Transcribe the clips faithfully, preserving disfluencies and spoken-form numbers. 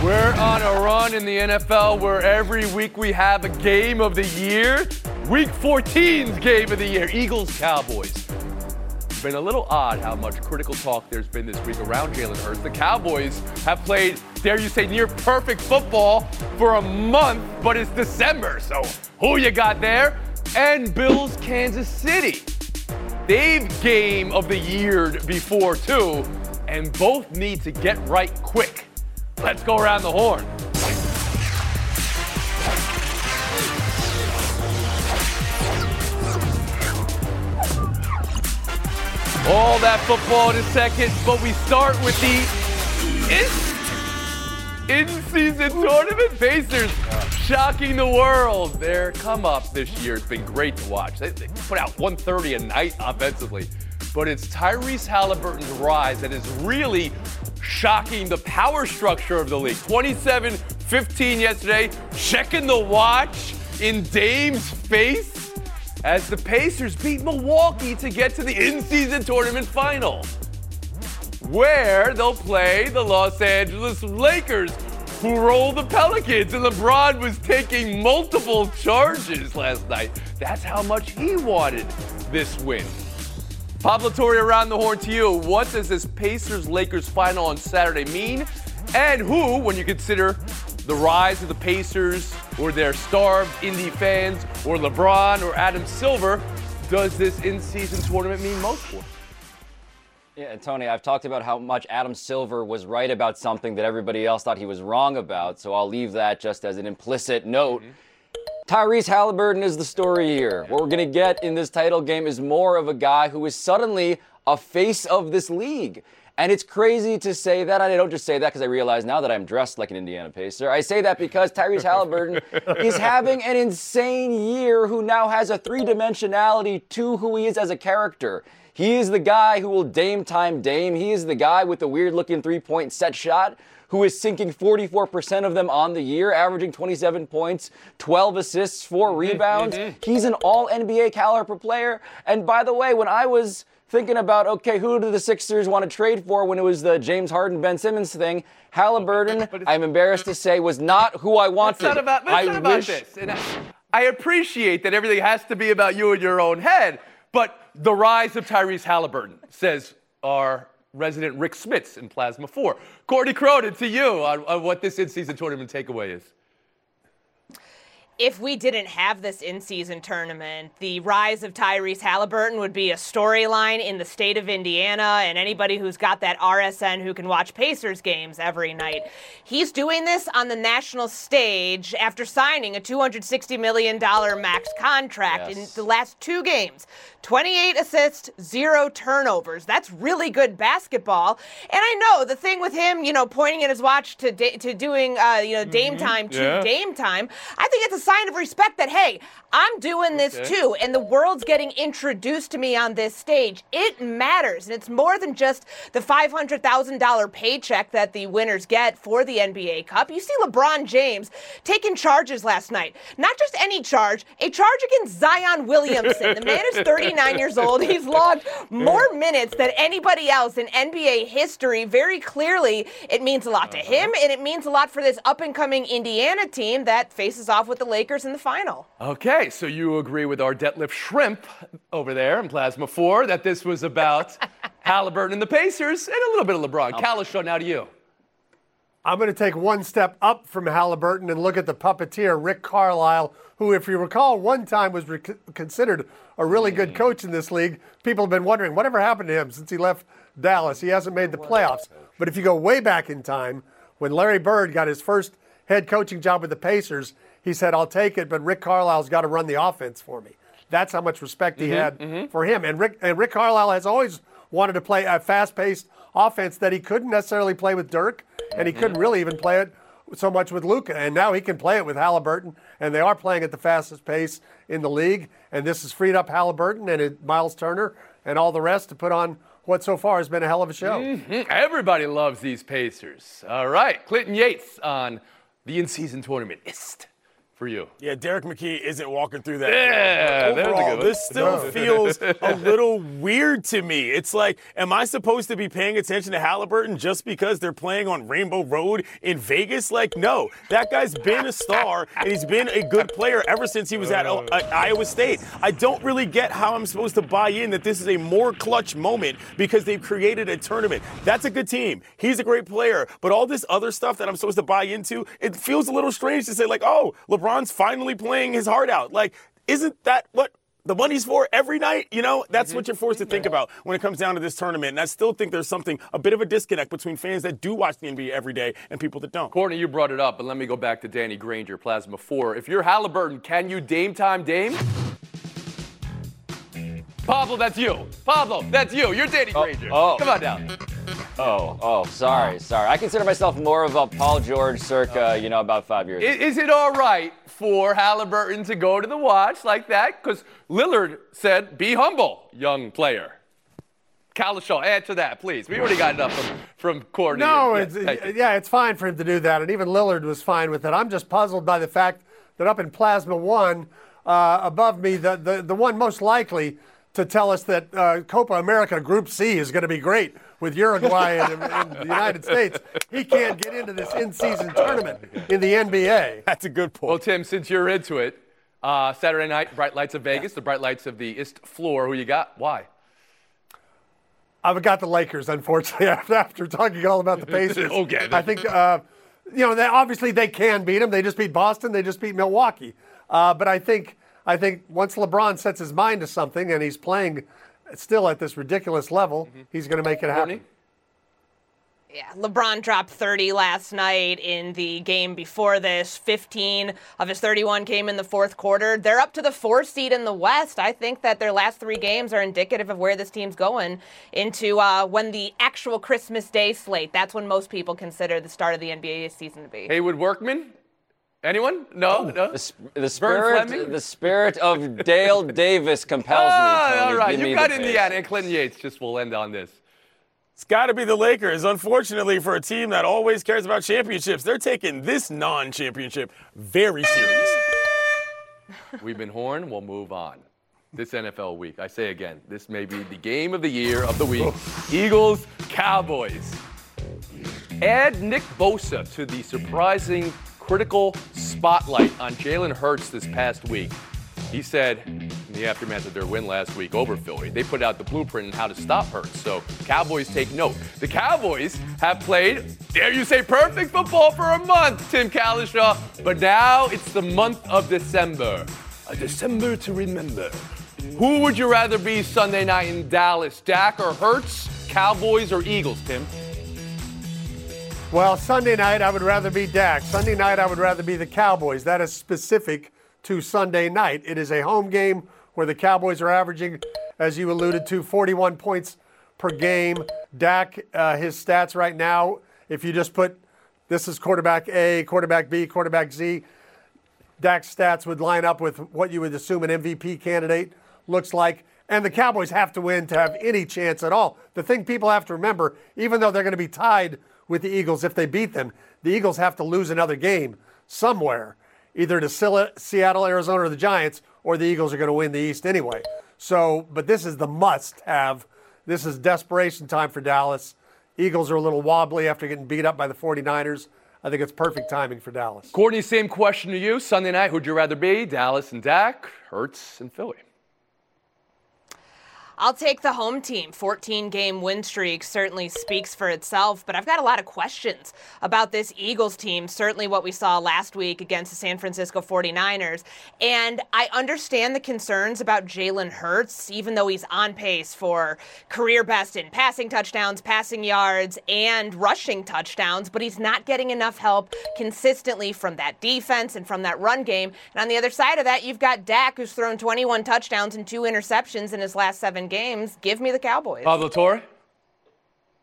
We're on a run in the N F L where every week we have a game of the year. Week fourteen's game of the year, Eagles-Cowboys. It's been a little odd how much critical talk there's been this week around Jalen Hurts. The Cowboys have played, dare you say, near-perfect football for a month, but it's December, so who you got there? And Bills, Kansas City. They've game of the year before, too, and both need to get right quick. Let's go around the horn. All that football in a second, but we start with the in- in-season tournament Pacers shocking the world. Their come up this year has been great to watch. They, they put out one thirty a night offensively, but it's Tyrese Halliburton's rise that is really shocking the power structure of the league. twenty-seven fifteen yesterday, checking the watch in Dame's face as the Pacers beat Milwaukee to get to the in-season tournament final, where they'll play the Los Angeles Lakers, who rolled the Pelicans, and LeBron was taking multiple charges last night. That's how much he wanted this win. Pablo Torre, around the horn to you. What does this Pacers-Lakers final on Saturday mean? And who, when you consider the rise of the Pacers or their starved Indy fans or LeBron or Adam Silver, does this in-season tournament mean most for? Yeah, Tony, I've talked about how much Adam Silver was right about something that everybody else thought he was wrong about, so I'll leave that just as an implicit note. Mm-hmm. Tyrese Haliburton is the story here. What we're going to get in this title game is more of a guy who is suddenly a face of this league. And it's crazy to say that. I don't just say that because I realize now that I'm dressed like an Indiana Pacer. I say that because Tyrese Haliburton is having an insane year, who now has a three-dimensionality to who he is as a character. He is the guy who will Dame time Dame. He is the guy with the weird-looking three-point set shot, who is sinking forty-four percent of them on the year, averaging twenty-seven points, twelve assists, four rebounds. He's an all-N B A caliber player. And by the way, when I was thinking about, okay, who do the Sixers want to trade for when it was the James Harden-Ben Simmons thing, Haliburton, I'm embarrassed to say, was not who I wanted. It's not about, it's I not about wish- this. And I, I appreciate that everything has to be about you and your own head, but the rise of Tyrese Haliburton, says our resident Rick Smits in Plasma four. Courtney Cronin, to you on, on what this in-season tournament takeaway is. If we didn't have this in-season tournament, the rise of Tyrese Haliburton would be a storyline in the state of Indiana, and anybody who's got that R S N who can watch Pacers games every night. He's doing this on the national stage after signing a two hundred sixty million dollars max contract. Yes. In the last two games. twenty-eight assists, zero turnovers. That's really good basketball. And I know the thing with him, you know, pointing at his watch to da- to doing, uh, you know, Dame mm-hmm. time to yeah. Dame time, I think it's a sign of respect that, hey, I'm doing this okay. too, and the world's getting introduced to me on this stage. It matters, and it's more than just the five hundred thousand dollars paycheck that the winners get for the N B A Cup. You see LeBron James taking charges last night. Not just any charge, a charge against Zion Williamson. The man is thirty-nine years old. He's logged more minutes than anybody else in N B A history. Very clearly, it means a lot to uh-huh. him, and it means a lot for this up-and-coming Indiana team that faces off with the Lakers in the final. Okay, so you agree with our Detlef Shrimp over there in Plasma four that this was about Haliburton and the Pacers and a little bit of LeBron. Oh. Kalish, now to you. I'm going to take one step up from Haliburton and look at the puppeteer, Rick Carlisle, who, if you recall, one time was re- considered a really good coach in this league. People have been wondering, whatever happened to him since he left Dallas? He hasn't made the playoffs. But if you go way back in time, when Larry Bird got his first head coaching job with the Pacers, he said, I'll take it, but Rick Carlisle's got to run the offense for me. That's how much respect he mm-hmm, had mm-hmm. for him. And Rick and Rick Carlisle has always wanted to play a fast-paced offense that he couldn't necessarily play with Dirk, and he couldn't really even play it so much with Luka. And now he can play it with Haliburton, and they are playing at the fastest pace in the league. And this has freed up Haliburton and it, Miles Turner and all the rest to put on what so far has been a hell of a show. Mm-hmm. Everybody loves these Pacers. All right, Clinton Yates on the in-season tournament ist for you. Yeah, Derek McKee isn't walking through that. Yeah, overall, that was a good one. This still no. feels a little weird to me. It's like, am I supposed to be paying attention to Haliburton just because they're playing on Rainbow Road in Vegas? Like, no. That guy's been a star, and he's been a good player ever since he was at, uh, at Iowa State. I don't really get how I'm supposed to buy in that this is a more clutch moment because they've created a tournament. That's a good team. He's a great player. But all this other stuff that I'm supposed to buy into, it feels a little strange to say, like, oh, LeBron LeBron's finally playing his heart out. Like, isn't that what the money's for every night? You know, that's what you're forced to think about when it comes down to this tournament. And I still think there's something, a bit of a disconnect between fans that do watch the N B A every day and people that don't. Courtney, you brought it up, but let me go back to Danny Granger, Plasma four. If you're Haliburton, can you Dame time Dame? Pablo, that's you. Pablo, that's you. You're Danny oh, Granger. Oh. Come on down. Oh, oh, sorry, sorry. I consider myself more of a Paul George circa, you know, about five years ago. Is, is it all right for Haliburton to go to the watch like that? Because Lillard said, be humble, young player. Kalishaw, answer that, please. We already got enough from, from Courtney. No, and, yeah, it's, yeah, it's fine for him to do that, and even Lillard was fine with it. I'm just puzzled by the fact that up in Plasma one, uh, above me, the, the, the one most likely to tell us that uh, Copa America Group C is going to be great with Uruguay and, and the United States. He can't get into this in-season tournament in the N B A. That's a good point. Well, Tim, since you're into it, uh, Saturday night, Bright Lights of Vegas, yeah. the Bright Lights of the East Floor. Who you got? Why? I've got the Lakers, unfortunately, after talking all about the Pacers. okay. I think, uh, you know, they, obviously they can beat them. They just beat Boston. They just beat Milwaukee. Uh, but I think I think once LeBron sets his mind to something and he's playing still at this ridiculous level, mm-hmm. he's going to make it happen. Yeah, LeBron dropped thirty last night in the game before this. fifteen of his thirty-one came in the fourth quarter. They're up to the fourth seed in the West. I think that their last three games are indicative of where this team's going into uh, when the actual Christmas Day slate. That's when most people consider the start of the N B A season to be. Hayward Workman? Anyone? No, oh, no. The, the spirit, the spirit of Dale Davis compels oh, me. Tony. All right, you got Indiana and Clinton Yates. Just will end on this. It's got to be the Lakers. Unfortunately, for a team that always cares about championships, they're taking this non-championship very serious. We've been horned. We'll move on. This N F L week, I say again, this may be the game of the year of the week. Eagles, Cowboys. Add Nick Bosa to the surprising critical spotlight on Jalen Hurts this past week. He said in the aftermath of their win last week over Philly, they put out the blueprint on how to stop Hurts. So Cowboys take note. The Cowboys have played, dare you say, perfect football for a month, Tim Kalishaw. But now it's the month of December. A December to remember. Who would you rather be Sunday night in Dallas, Dak or Hurts, Cowboys or Eagles, Tim? Well, Sunday night, I would rather be Dak. Sunday night, I would rather be the Cowboys. That is specific to Sunday night. It is a home game where the Cowboys are averaging, as you alluded to, forty-one points per game. Dak, uh, his stats right now, if you just put this is quarterback A, quarterback B, quarterback Z, Dak's stats would line up with what you would assume an M V P candidate looks like. And the Cowboys have to win to have any chance at all. The thing people have to remember, even though they're going to be tied with the Eagles if they beat them, the Eagles have to lose another game somewhere, either to Seattle, Arizona, or the Giants, or the Eagles are going to win the East anyway. So, but this is the must-have. This is desperation time for Dallas. Eagles are a little wobbly after getting beat up by the forty-niners. I think it's perfect timing for Dallas. Courtney, same question to you. Sunday night, who'd you rather be? Dallas and Dak, Hurts and Philly? I'll take the home team. fourteen-game win streak certainly speaks for itself, but I've got a lot of questions about this Eagles team, certainly what we saw last week against the San Francisco forty-niners. And I understand the concerns about Jalen Hurts, even though he's on pace for career best in passing touchdowns, passing yards, and rushing touchdowns, but he's not getting enough help consistently from that defense and from that run game. And on the other side of that, you've got Dak, who's thrown twenty-one touchdowns and two interceptions in his last seven games. Give me the Cowboys. Pablo Torre?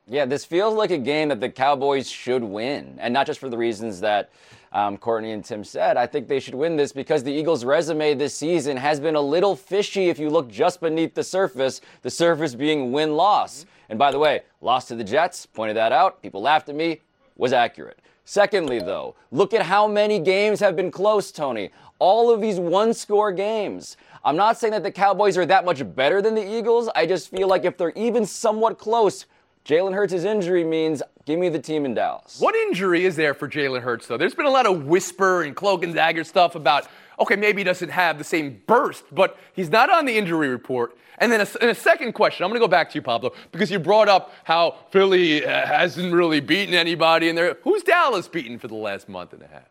Yeah, this feels like a game that the Cowboys should win, and not just for the reasons that um, Courtney and Tim said. I think they should win this because the Eagles' resume this season has been a little fishy if you look just beneath the surface, the surface being win-loss. Mm-hmm. And by the way, loss to the Jets, pointed that out, people laughed at me, was accurate. Secondly, though, look at how many games have been close, Tony. All of these one-score games. I'm not saying that the Cowboys are that much better than the Eagles. I just feel like if they're even somewhat close, Jalen Hurts' injury means give me the team in Dallas. What injury is there for Jalen Hurts, though? There's been a lot of whisper and cloak and dagger stuff about, okay, maybe he doesn't have the same burst, but he's not on the injury report. And then a, and a second question, I'm going to go back to you, Pablo, because you brought up how Philly hasn't really beaten anybody in there. Who's Dallas beaten for the last month and a half?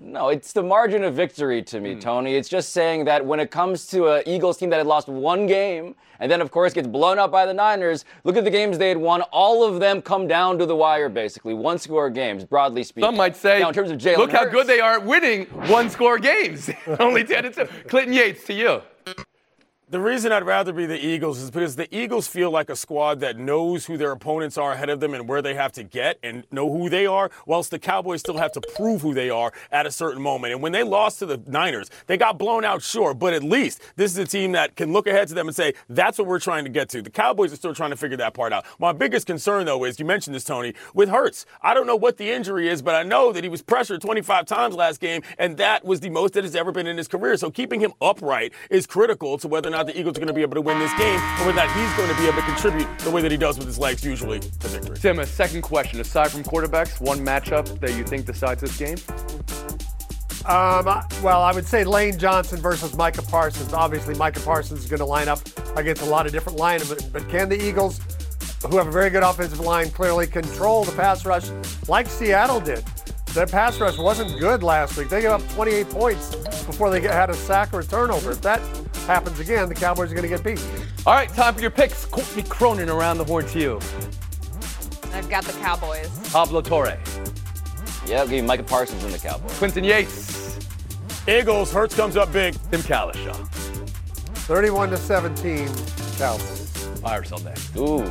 No, it's the margin of victory to me, mm. Tony. It's just saying that when it comes to an Eagles team that had lost one game and then, of course, gets blown up by the Niners, look at the games they had won. All of them come down to the wire, basically. One-score games, broadly speaking. Some might say, now, in terms of Jalen look Hurts, how good they are at winning one-score games. Only ten to two. Clinton Yates, to you. The reason I'd rather be the Eagles is because the Eagles feel like a squad that knows who their opponents are ahead of them and where they have to get and know who they are, whilst the Cowboys still have to prove who they are at a certain moment. And when they lost to the Niners, they got blown out, sure, but at least this is a team that can look ahead to them and say, that's what we're trying to get to. The Cowboys are still trying to figure that part out. My biggest concern, though, is, you mentioned this, Tony, with Hurts. I don't know what the injury is, but I know that he was pressured twenty-five times last game, and that was the most that has ever been in his career. So keeping him upright is critical to whether or not the Eagles are going to be able to win this game, or whether that he's going to be able to contribute the way that he does with his legs usually to victory. Tim, a second question. Aside from quarterbacks, one matchup that you think decides this game? Um, well, I would say Lane Johnson versus Micah Parsons. Obviously, Micah Parsons is going to line up against a lot of different linemen, but can the Eagles, who have a very good offensive line, clearly control the pass rush like Seattle did? Their pass rush wasn't good last week. They gave up twenty-eight points before they had a sack or a turnover. If that happens again, the Cowboys are going to get beat. All right, time for your picks. Courtney Cronin, around the horn to you. I've got the Cowboys. Pablo Torre. Yeah, I'll give you Micah Parsons and the Cowboys. Quinton Yates. Eagles, Hurts comes up big. Tim Kalishaw. thirty-one to seventeen, Cowboys. Irish all day. Ooh.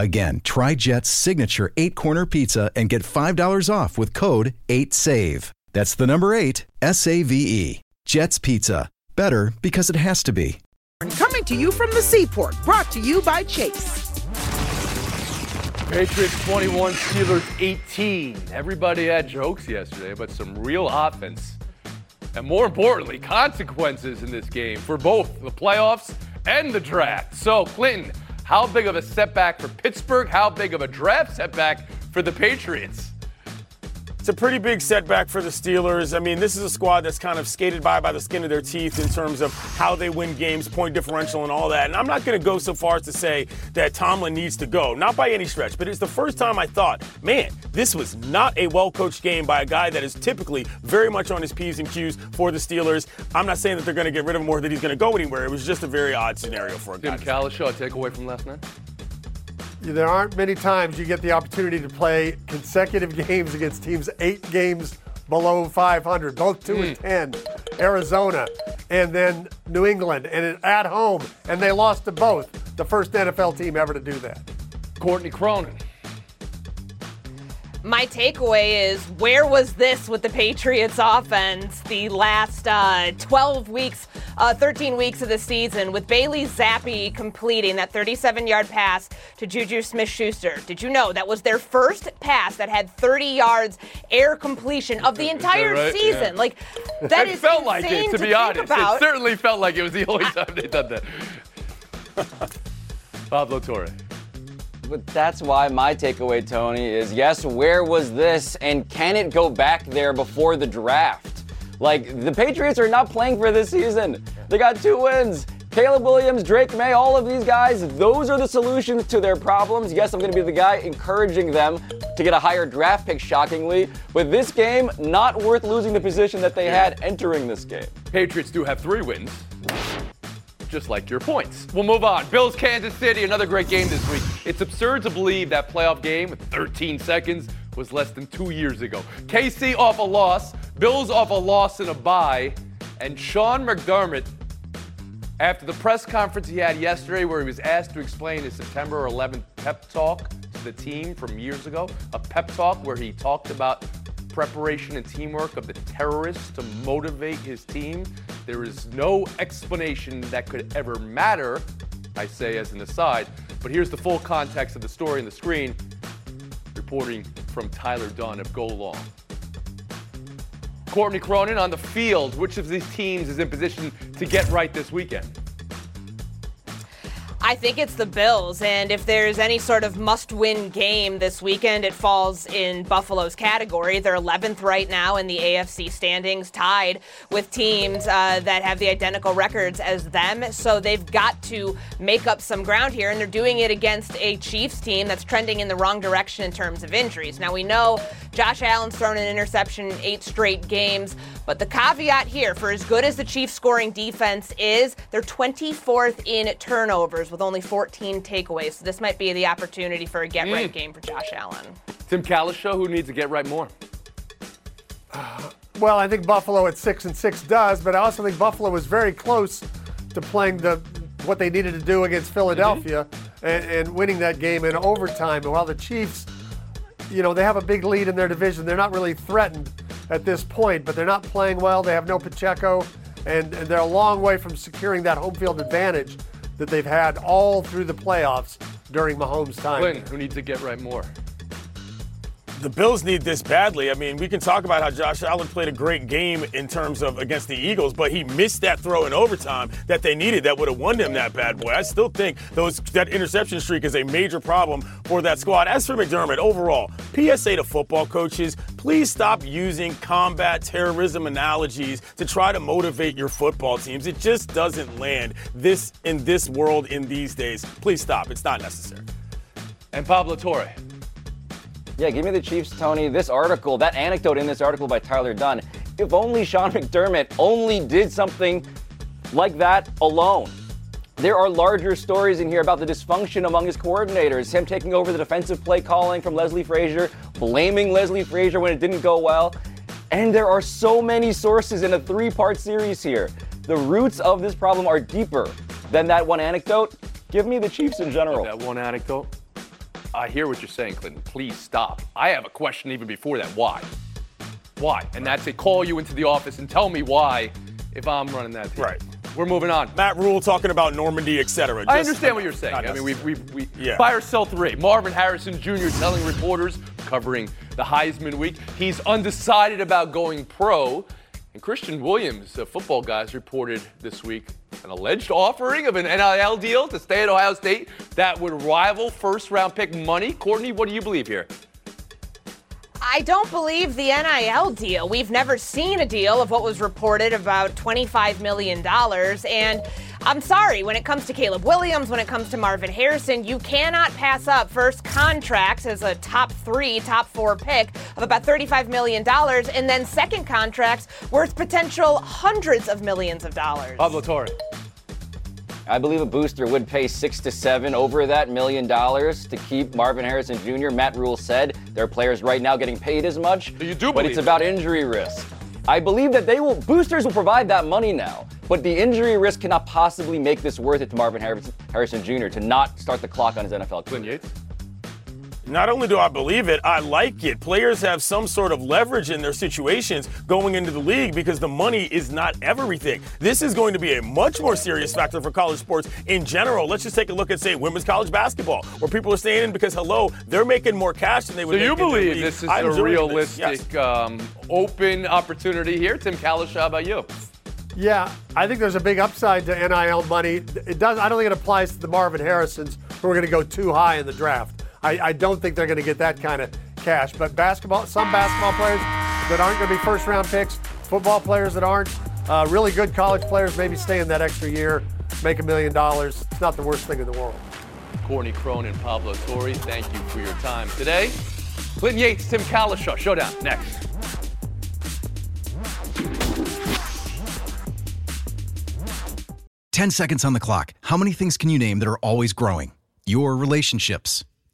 Again, try Jet's signature eight-corner pizza and get five dollars off with code eight save. That's the number eight, S A V E. Jet's Pizza. Better because it has to be. Coming to you from the Seaport, brought to you by Chase. Patriots twenty-one, Steelers eighteen. Everybody had jokes yesterday, but some real offense. And more importantly, consequences in this game for both the playoffs and the draft. So, Clinton, how big of a setback for Pittsburgh? How big of a draft setback for the Patriots? It's a pretty big setback for the Steelers. I mean, this is a squad that's kind of skated by by the skin of their teeth in terms of how they win games, point differential, and all that. And I'm not going to go so far as to say that Tomlin needs to go, not by any stretch, but it's the first time I thought, man, this was not a well-coached game by a guy that is typically very much on his P's and Q's for the Steelers. I'm not saying that they're going to get rid of him or that he's going to go anywhere. It was just a very odd scenario for a guy. Tim Kalishaw, takeaway from last night? There aren't many times you get the opportunity to play consecutive games against teams eight games below five hundred, both two mm. and ten. Arizona, and then New England, and at home, and they lost to both. The first N F L team ever to do that. Courtney Cronin. My takeaway is, where was this with the Patriots offense the last uh, twelve weeks, uh, thirteen weeks of the season, with Bailey Zappe completing that thirty-seven-yard pass to Juju Smith-Schuster? Did you know that was their first pass that had thirty yards air completion of the entire right? season? Yeah. Like, that it is felt insane like it, to, to be honest. About. It certainly felt like it was the only time they'd done that. Pablo Torre. But that's why my takeaway, Tony, is yes, where was this, and can it go back there before the draft? Like, the Patriots are not playing for this season. They got two wins. Caleb Williams, Drake May, all of these guys, those are the solutions to their problems. Yes, I'm going to be the guy encouraging them to get a higher draft pick, shockingly. But this game, not worth losing the position that they had entering this game. Patriots do have three wins. Just like your points. We'll move on. Bills, Kansas City, another great game this week. It's absurd to believe that playoff game with thirteen seconds was less than two years ago. K C off a loss, Bills off a loss and a bye, and Sean McDermott, after the press conference he had yesterday where he was asked to explain his September eleventh pep talk to the team from years ago, a pep talk where he talked about preparation and teamwork of the terrorists to motivate his team. There is no explanation that could ever matter, I say as an aside. But here's the full context of the story on the screen. Reporting from Tyler Dunn of Go Long. Courtney Cronin on the field. Which of these teams is in position to get right this weekend? I think it's the Bills, and if there's any sort of must-win game this weekend, it falls in Buffalo's category. They're eleventh right now in the A F C standings, tied with teams uh, that have the identical records as them, so they've got to make up some ground here, and they're doing it against a Chiefs team that's trending in the wrong direction in terms of injuries. Now, we know Josh Allen's thrown an interception in eight straight games, but the caveat here, for as good as the Chiefs' scoring defense is, they're twenty-fourth in turnovers, with only fourteen takeaways. So this might be the opportunity for a get-right mm. game for Josh Allen. Tim Callis show, who needs to get right more? Uh, well, I think Buffalo at six and six does, but I also think Buffalo was very close to playing the what they needed to do against Philadelphia mm-hmm. and, and winning that game in overtime. And while the Chiefs, you know, they have a big lead in their division, they're not really threatened at this point, but they're not playing well. They have no Pacheco, and, and they're a long way from securing that home field advantage that they've had all through the playoffs during Mahomes' time. Glenn, who needs to get right more? The Bills need this badly. I mean, we can talk about how Josh Allen played a great game in terms of against the Eagles, but he missed that throw in overtime that they needed that would have won them that bad boy. I still think those that interception streak is a major problem for that squad. As for McDermott, overall, P S A to football coaches, please stop using combat terrorism analogies to try to motivate your football teams. It just doesn't land this in this world in these days. Please stop. It's not necessary. And Pablo Torre. Yeah, give me the Chiefs, Tony. This article, that anecdote in this article by Tyler Dunn, if only Sean McDermott only did something like that alone. There are larger stories in here about the dysfunction among his coordinators, him taking over the defensive play calling from Leslie Frazier, blaming Leslie Frazier when it didn't go well. And there are so many sources in a three-part series here. The roots of this problem are deeper than that one anecdote. Give me the Chiefs in general. That one anecdote. I hear what you're saying, Clinton. Please stop. I have a question even before that. Why? Why? And that's a call you into the office and tell me why if I'm running that team. Right. We're moving on. Matt Rhule talking about Normandy, et cetera. Just I understand what you're saying. I mean, we we we yeah. By ourselves three. Marvin Harrison Junior telling reporters covering the Heisman week he's undecided about going pro. And Christian Williams, the football guys, reported this week an alleged offering of an N I L deal to stay at Ohio State that would rival first-round pick money. Courtney, what do you believe here? I don't believe the N I L deal. We've never seen a deal of what was reported about twenty-five million dollars. And I'm sorry, when it comes to Caleb Williams, when it comes to Marvin Harrison, you cannot pass up first contracts as a top three, top four pick of about thirty-five million dollars, and then second contracts worth potential hundreds of millions of dollars. Pablo Torre. I believe a booster would pay six to seven over that million dollars to keep Marvin Harrison Junior Matt Rhule said there are players right now getting paid as much, so you do but it's about injury risk. I believe that they will, boosters will provide that money now, but the injury risk cannot possibly make this worth it to Marvin Harrison Junior to not start the clock on his N F L career. Not only do I believe it, I like it. Players have some sort of leverage in their situations going into the league because the money is not everything. This is going to be a much more serious factor for college sports in general. Let's just take a look at, say, women's college basketball, where people are staying in because, hello, they're making more cash than they would make in the league. So you believe this is a realistic, um, open opportunity here? Tim Kalish, how about you? Yeah, I think there's a big upside to N I L money. It does. I don't think it applies to the Marvin Harrisons who are going to go too high in the draft. I, I don't think they're going to get that kind of cash. But basketball, some basketball players that aren't going to be first-round picks, football players that aren't, uh, really good college players maybe stay in that extra year, make a million dollars. It's not the worst thing in the world. Courtney Crone and Pablo Torre, thank you for your time today. Clinton Yates, Tim Kalishaw, Showdown, next. Ten seconds on the clock. How many things can you name that are always growing? Your relationships.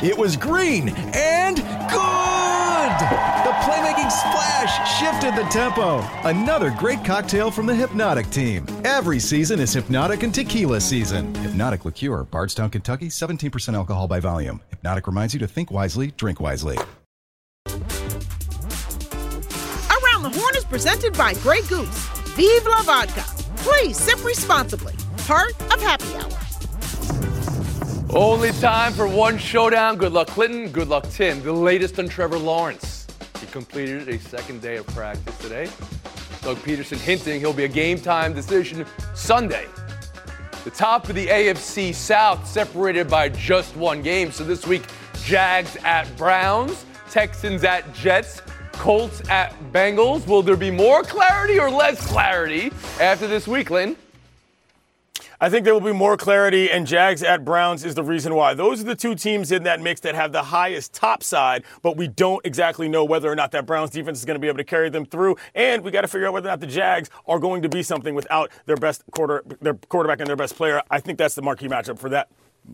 It was green and good! The playmaking splash shifted the tempo. Another great cocktail from the Hypnotic team. Every season is Hypnotic and Tequila season. Hypnotic Liqueur, Bardstown, Kentucky, seventeen percent alcohol by volume. Hypnotic reminds you to think wisely, drink wisely. Around the Horn is presented by Grey Goose. Vive la vodka. Please sip responsibly. Part of Happy Hour. Only time for one showdown. Good luck, Clinton. Good luck, Tim. The latest on Trevor Lawrence. He completed a second day of practice today. Doug Peterson hinting he'll be a game-time decision Sunday. The top of the A F C South separated by just one game. So this week, Jags at Browns, Texans at Jets, Colts at Bengals. Will there be more clarity or less clarity after this week, Clinton? I think there will be more clarity, and Jags at Browns is the reason why. Those are the two teams in that mix that have the highest top side, but we don't exactly know whether or not that Browns defense is going to be able to carry them through, and we got to figure out whether or not the Jags are going to be something without their best quarter, their quarterback and their best player. I think that's the marquee matchup for that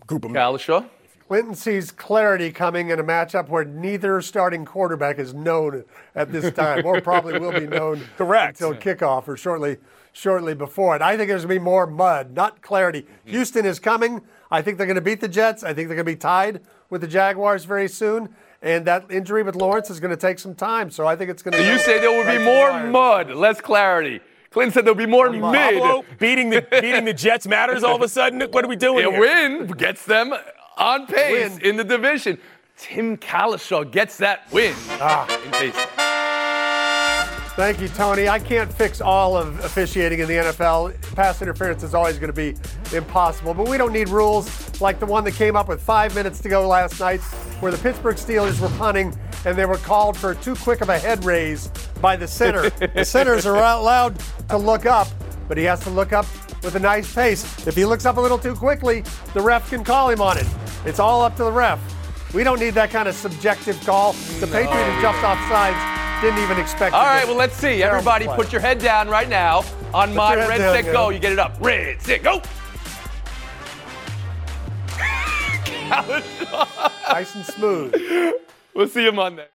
group of men. Kalishaw? Clinton sees clarity coming in a matchup where neither starting quarterback is known at this time, or probably will be known Correct. until kickoff or shortly shortly before it. I think there's going to be more mud, not clarity. Mm-hmm. Houston is coming. I think they're going to beat the Jets. I think they're going to be tied with the Jaguars very soon. And that injury with Lawrence is going to take some time. So I think it's going to so be You say there will be more tired. mud, less clarity. Clinton said there'll be more mid. Pablo, beating the beating the Jets matters all of a sudden? What are we doing A here? win gets them on pace win. in the division. Tim Kalishaw gets that win ah. in pace. Thank you, Tony. I can't fix all of officiating in the N F L. Pass interference is always going to be impossible. But we don't need rules like the one that came up with five minutes to go last night where the Pittsburgh Steelers were punting and they were called for too quick of a head raise by the center. The centers are allowed to look up, but he has to look up with a nice pace. If he looks up a little too quickly, the ref can call him on it. It's all up to the ref. We don't need that kind of subjective call. The no. Patriots have jumped off sides. Didn't even expect it. All right, well, let's see. Everybody play. Put your head down right now on my Red down, Set yeah. Go. You get it up. Red Set Go. Nice and smooth. We'll see you Monday.